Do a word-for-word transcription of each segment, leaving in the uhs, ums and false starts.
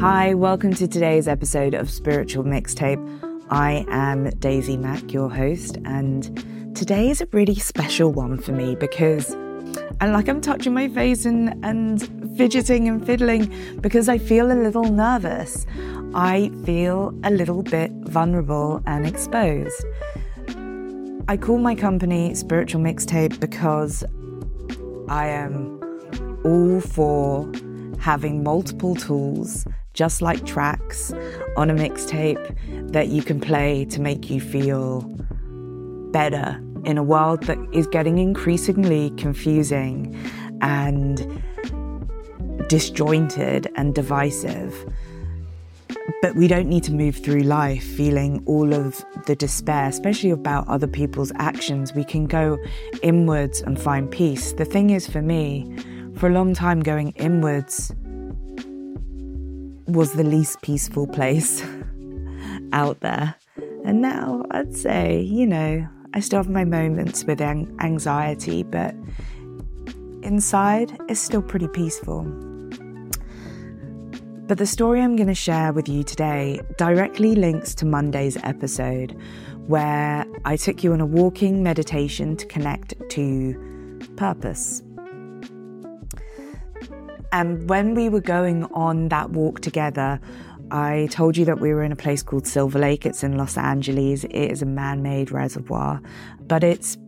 Hi, welcome to today's episode of Spiritual Mixtape. I am Daisy Mack, your host, and today is a really special one for me because, and like I'm touching my face and, and fidgeting and fiddling because I feel a little nervous. I feel a little bit vulnerable and exposed. I call my company Spiritual Mixtape because I am all for having multiple tools, just like tracks, on a mixtape that you can play to make you feel better in a world that is getting increasingly confusing and disjointed and divisive. But we don't need to move through life feeling all of the despair, especially about other people's actions. We can go inwards and find peace. The thing is, for me, for a long time, going inwards was the least peaceful place out there. And now I'd say, you know, I still have my moments with anxiety, but inside it's still pretty peaceful. But the story I'm going to share with you today directly links to Monday's episode, where I took you on a walking meditation to connect to purpose. And when we were going on that walk together, I told you that we were in a place called Silver Lake. It's in Los Angeles. It is a man-made reservoir, but it's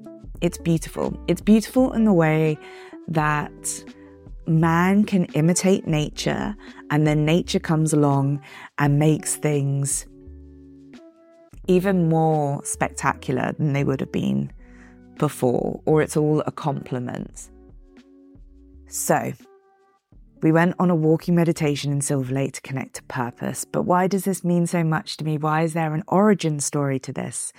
it's beautiful. It's beautiful in the way that man can imitate nature, and then nature comes along and makes things even more spectacular than they would have been before, or it's all a compliment. So we went on a walking meditation in Silver Lake to connect to purpose. But why does this mean so much to me? Why is there an origin story to this?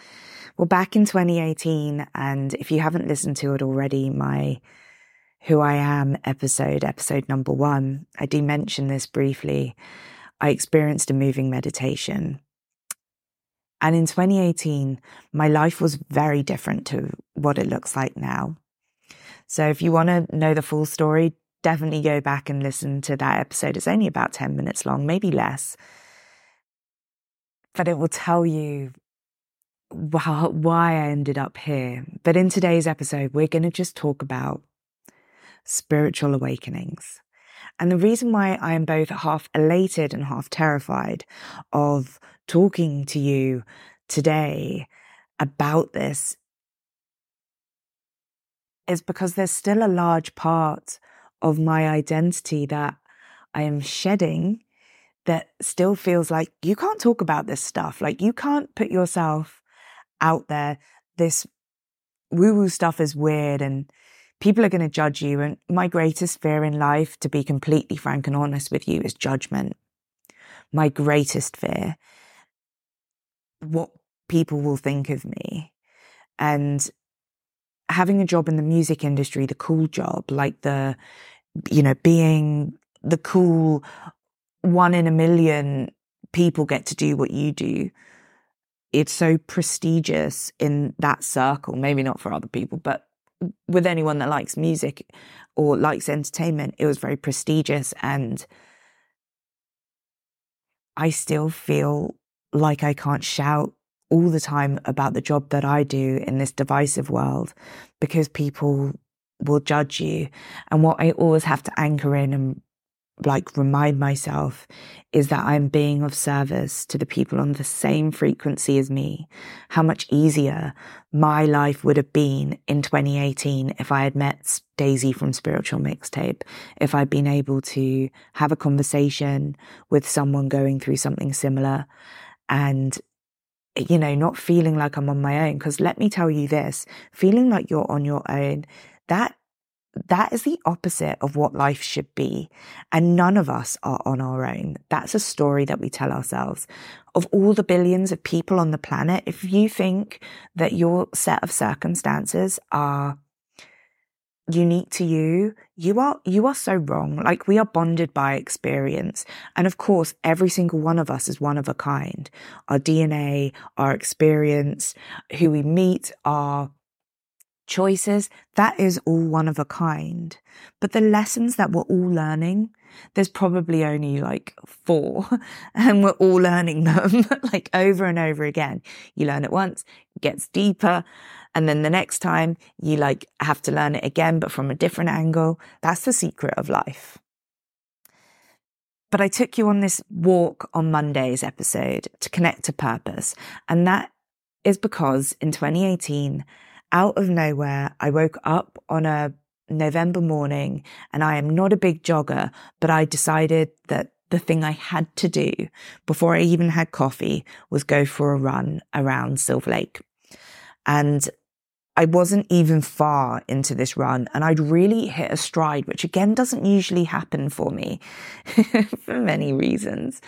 Well, back in twenty eighteen, and if you haven't listened to it already, my Who I Am episode, episode number one, I do mention this briefly. I experienced a moving meditation. And in twenty eighteen, my life was very different to what it looks like now. So if you want to know the full story, definitely go back and listen to that episode. It's only about ten minutes long, maybe less. But it will tell you why I ended up here. But in today's episode, we're going to just talk about spiritual awakenings. And the reason why I am both half elated and half terrified of talking to you today about this is because there's still a large part of my identity that I am shedding that still feels like you can't talk about this stuff. Like, you can't put yourself out there. This woo-woo stuff is weird and people are going to judge you. And my greatest fear in life, to be completely frank and honest with you, is judgment. My greatest fear. What people will think of me. And having a job in the music industry, the cool job, like the, you know, being the cool one in a million people get to do what you do. It's so prestigious in that circle, maybe not for other people, but with anyone that likes music or likes entertainment, it was very prestigious. And I still feel like I can't shout all the time about the job that I do in this divisive world, because people will judge you. And what I always have to anchor in and like remind myself is that I'm being of service to the people on the same frequency as me. How much easier my life would have been in twenty eighteen if I had met Daisy from Spiritual Mixtape, if I'd been able to have a conversation with someone going through something similar and, you know, not feeling like I'm on my own. Because let me tell you this, feeling like you're on your own, that that is the opposite of what life should be. And none of us are on our own. That's a story that we tell ourselves. Of all the billions of people on the planet, if you think that your set of circumstances are unique to you, you are you are so wrong. Like, we are bonded by experience, and of course every single one of us is one of a kind. Our D N A, our experience, who we meet, our choices, that is all one of a kind. But the lessons that we're all learning, there's probably only like four, and we're all learning them like over and over again. You learn it once, it gets deeper, and then the next time you like have to learn it again, but from a different angle. That's the secret of life. But I took you on this walk on Monday's episode to connect to purpose. And that is because in twenty eighteen, out of nowhere, I woke up on a November morning, and I am not a big jogger, but I decided that the thing I had to do before I even had coffee was go for a run around Silver Lake. And I wasn't even far into this run, and I'd really hit a stride, which again doesn't usually happen for me for many reasons.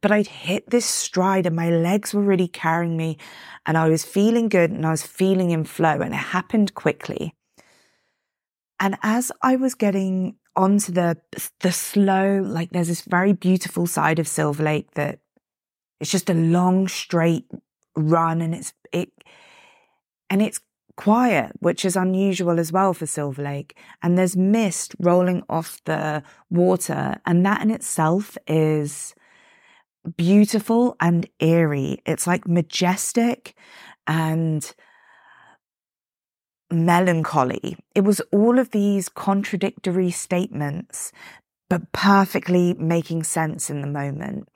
But I'd hit this stride, and my legs were really carrying me, and I was feeling good, and I was feeling in flow, and it happened quickly. And as I was getting onto the the slow, like there's this very beautiful side of Silver Lake that it's just a long straight run, and it's it and it's quiet, which is unusual as well for Silver Lake. And there's mist rolling off the water, and that in itself is beautiful and eerie. It's like majestic and melancholy. It was all of these contradictory statements, but perfectly making sense in the moment.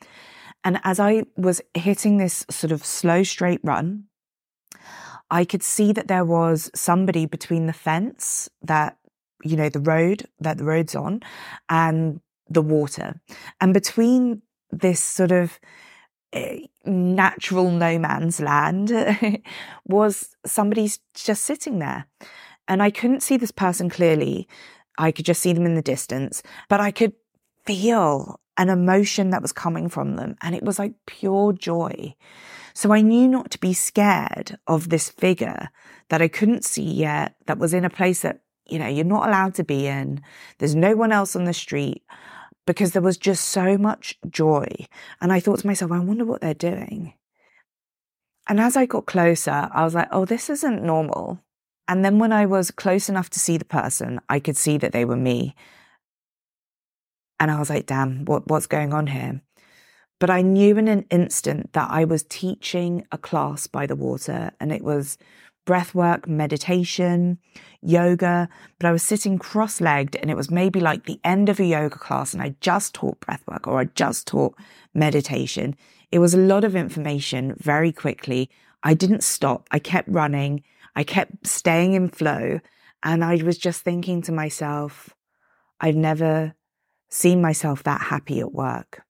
And as I was hitting this sort of slow, straight run, I could see that there was somebody between the fence that, you know, the road that the road's on and the water. And between this sort of natural no man's land was somebody just sitting there. And I couldn't see this person clearly. I could just see them in the distance, but I could feel an emotion that was coming from them. And it was like pure joy. So I knew not to be scared of this figure that I couldn't see yet, that was in a place that, you know, you're not allowed to be in. There's no one else on the street. Because there was just so much joy. And I thought to myself, I wonder what they're doing. And as I got closer, I was like, oh, this isn't normal. And then when I was close enough to see the person, I could see that they were me. And I was like, damn, what, what's going on here? But I knew in an instant that I was teaching a class by the water, and it was breathwork, meditation, yoga, but I was sitting cross-legged, and it was maybe like the end of a yoga class, and I just taught breathwork or I just taught meditation. It was a lot of information very quickly. I didn't stop. I kept running. I kept staying in flow. And I was just thinking to myself, I've never seen myself that happy at work.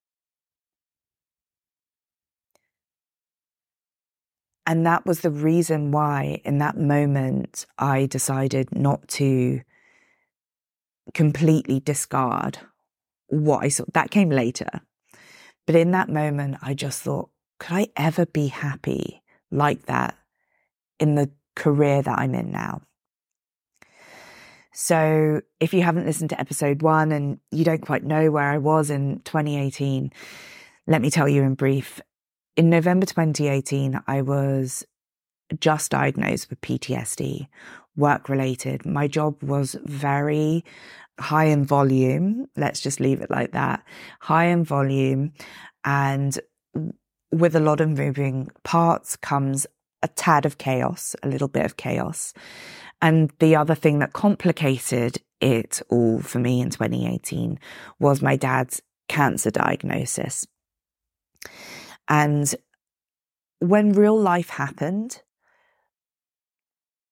And that was the reason why in that moment I decided not to completely discard what I saw. That came later. But in that moment, I just thought, could I ever be happy like that in the career that I'm in now? So if you haven't listened to episode one and you don't quite know where I was in twenty eighteen, let me tell you in brief. In November twenty eighteen, I was just diagnosed with P T S D, work-related. My job was very high in volume. Let's just leave it like that. High in volume. And with a lot of moving parts comes a tad of chaos, a little bit of chaos. And the other thing that complicated it all for me in twenty eighteen was my dad's cancer diagnosis. And when real life happened,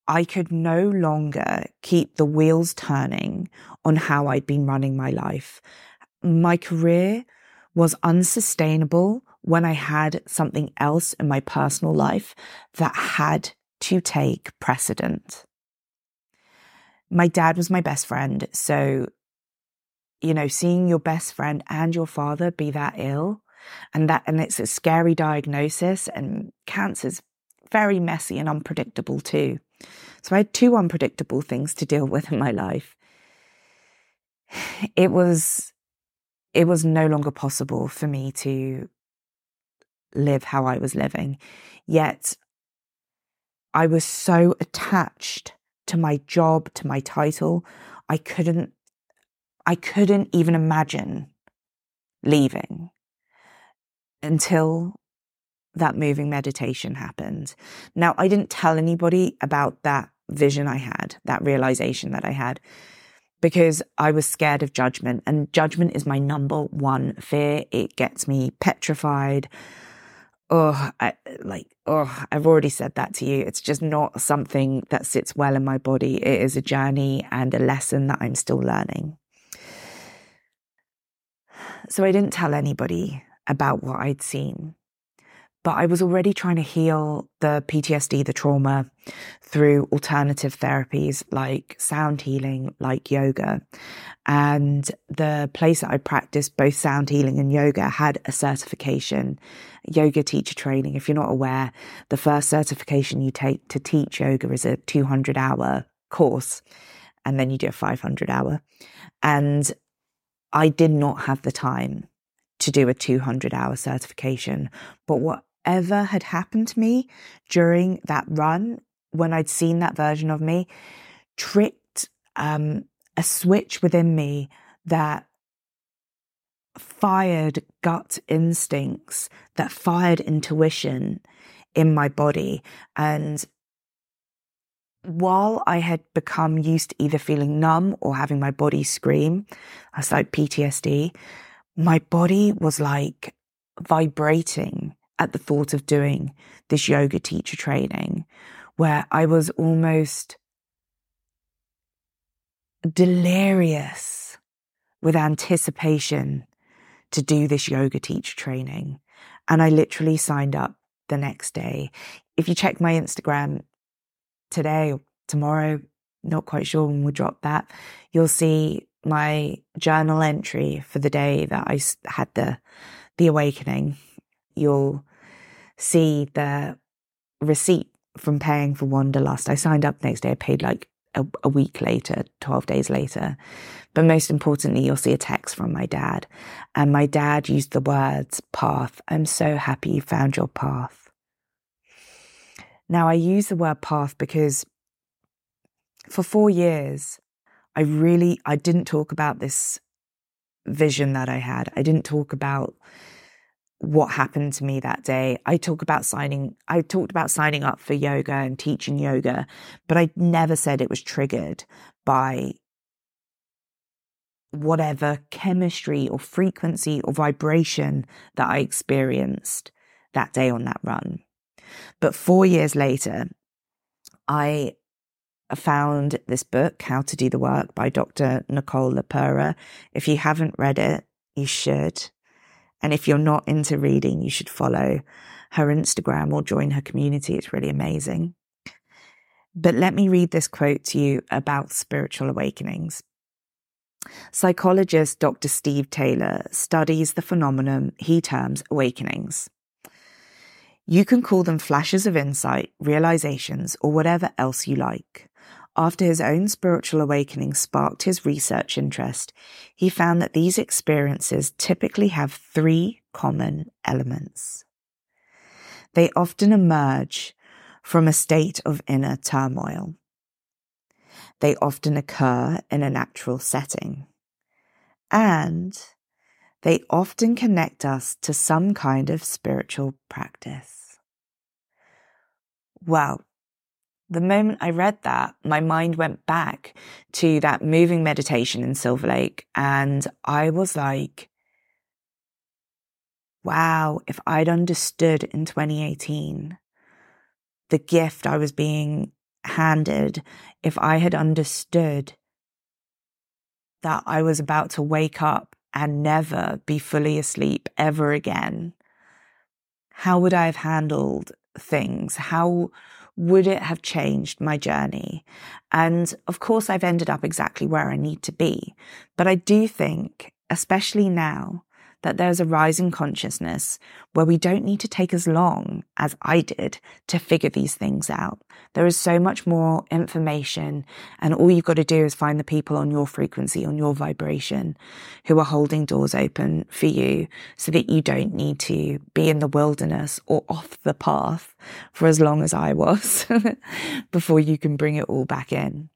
I could no longer keep the wheels turning on how I'd been running my life. My career was unsustainable when I had something else in my personal life that had to take precedent. My dad was my best friend. So, you know, seeing your best friend and your father be that ill, And that, and it's a scary diagnosis, and cancer's very messy and unpredictable too. So I had two unpredictable things to deal with in my life. It was, it was no longer possible for me to live how I was living. Yet I was so attached to my job, to my title, I couldn't, I couldn't even imagine leaving until that moving meditation happened. Now, I didn't tell anybody about that vision I had, that realization that I had, because I was scared of judgment. And judgment is my number one fear. It gets me petrified. Oh, I, like, oh, I've already said that to you. It's just not something that sits well in my body. It is a journey and a lesson that I'm still learning. So I didn't tell anybody about what I'd seen. But I was already trying to heal the P T S D, the trauma, through alternative therapies like sound healing, like yoga. And the place that I practiced both sound healing and yoga had a certification, yoga teacher training. If you're not aware, the first certification you take to teach yoga is a two hundred hour course, and then you do a five hundred hour. And I did not have the time to do a two hundred hour certification. But what ever had happened to me during that run, when I'd seen that version of me, tricked um, a switch within me that fired gut instincts, that fired intuition in my body. And while I had become used to either feeling numb or having my body scream, that's like P T S D, my body was like vibrating at the thought of doing this yoga teacher training, where I was almost delirious with anticipation to do this yoga teacher training. And I literally signed up the next day. If you check my Instagram today or tomorrow, not quite sure when we'll drop that, you'll see my journal entry for the day that I had the the awakening. You'll see the receipt from paying for Wanderlust. I signed up the next day. I paid like a, a week later, twelve days later. But most importantly, you'll see a text from my dad. And my dad used the words, path. I'm so happy you found your path. Now, I use the word path because for four years, I really, I didn't talk about this vision that I had. I didn't talk about what happened to me that day. I talk about signing, I talked about signing up for yoga and teaching yoga, but I never said it was triggered by whatever chemistry or frequency or vibration that I experienced that day on that run. But four years later, I found this book, How to Do the Work, by Doctor Nicole LePera. If you haven't read it, you should. And if you're not into reading, you should follow her Instagram or join her community. It's really amazing. But let me read this quote to you about spiritual awakenings. Psychologist Doctor Steve Taylor studies the phenomenon he terms awakenings. You can call them flashes of insight, realizations, or whatever else you like. After his own spiritual awakening sparked his research interest, he found that these experiences typically have three common elements. They often emerge from a state of inner turmoil. They often occur in a natural setting. And they often connect us to some kind of spiritual practice. Well, the moment I read that, my mind went back to that moving meditation in Silver Lake. And I was like, wow, if I'd understood in twenty eighteen the gift I was being handed, if I had understood that I was about to wake up and never be fully asleep ever again, how would I have handled things? How would it have changed my journey? And of course, I've ended up exactly where I need to be. But I do think, especially now, that there's a rise in consciousness where we don't need to take as long as I did to figure these things out. There is so much more information, and all you've got to do is find the people on your frequency, on your vibration, who are holding doors open for you so that you don't need to be in the wilderness or off the path for as long as I was before you can bring it all back in.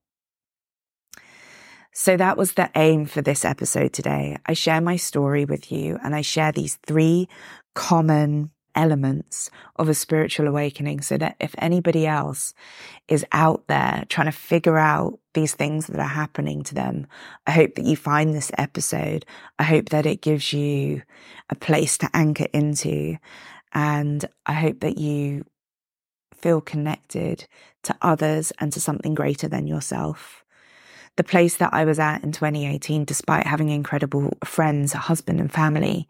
So that was the aim for this episode today. I share my story with you, and I share these three common elements of a spiritual awakening so that if anybody else is out there trying to figure out these things that are happening to them, I hope that you find this episode. I hope that it gives you a place to anchor into, and I hope that you feel connected to others and to something greater than yourself. The place that I was at in twenty eighteen, despite having incredible friends, a husband and family,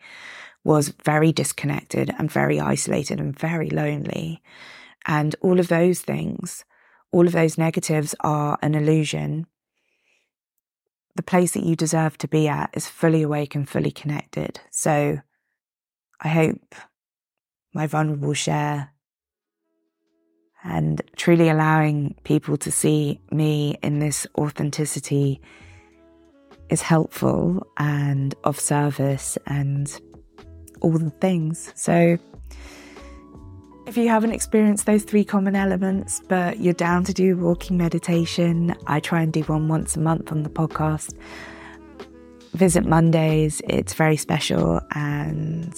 was very disconnected and very isolated and very lonely. And all of those things, all of those negatives are an illusion. The place that you deserve to be at is fully awake and fully connected. So I hope my vulnerable share and truly allowing people to see me in this authenticity is helpful and of service and all the things. So if you haven't experienced those three common elements, but you're down to do walking meditation, I try and do one once a month on the podcast. Visit Mondays, it's very special. And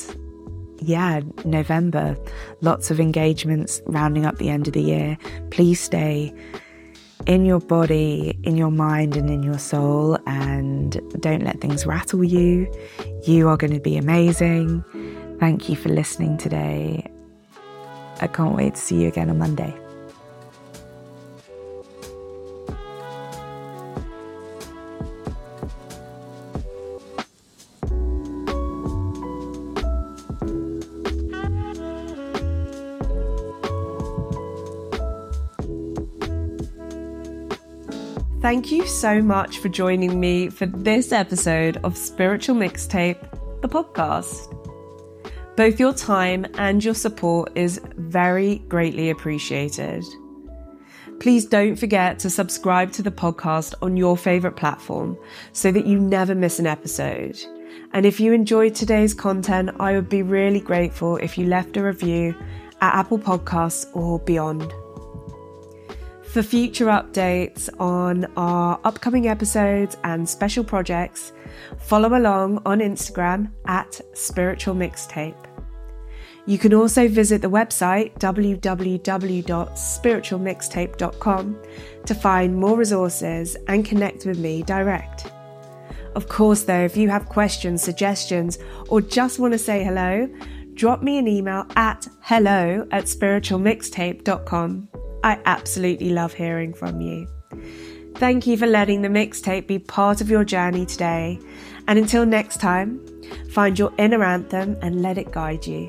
yeah, November, lots of engagements rounding up the end of the year. Please stay in your body, in your mind, and in your soul, and don't let things rattle you. You are going to be amazing. Thank you for listening today. I can't wait to see you again on Monday. Thank you so much for joining me for this episode of Spiritual Mixtape, the podcast. Both your time and your support is very greatly appreciated. Please don't forget to subscribe to the podcast on your favourite platform so that you never miss an episode. And if you enjoyed today's content, I would be really grateful if you left a review at Apple Podcasts or beyond. For future updates on our upcoming episodes and special projects, follow along on Instagram at Spiritual Mixtape. You can also visit the website w w w dot spiritual mixtape dot com to find more resources and connect with me direct. Of course, though, if you have questions, suggestions, or just want to say hello, drop me an email at hello at spiritual mixtape dot com. I absolutely love hearing from you. Thank you for letting the mixtape be part of your journey today. And until next time, find your inner anthem and let it guide you.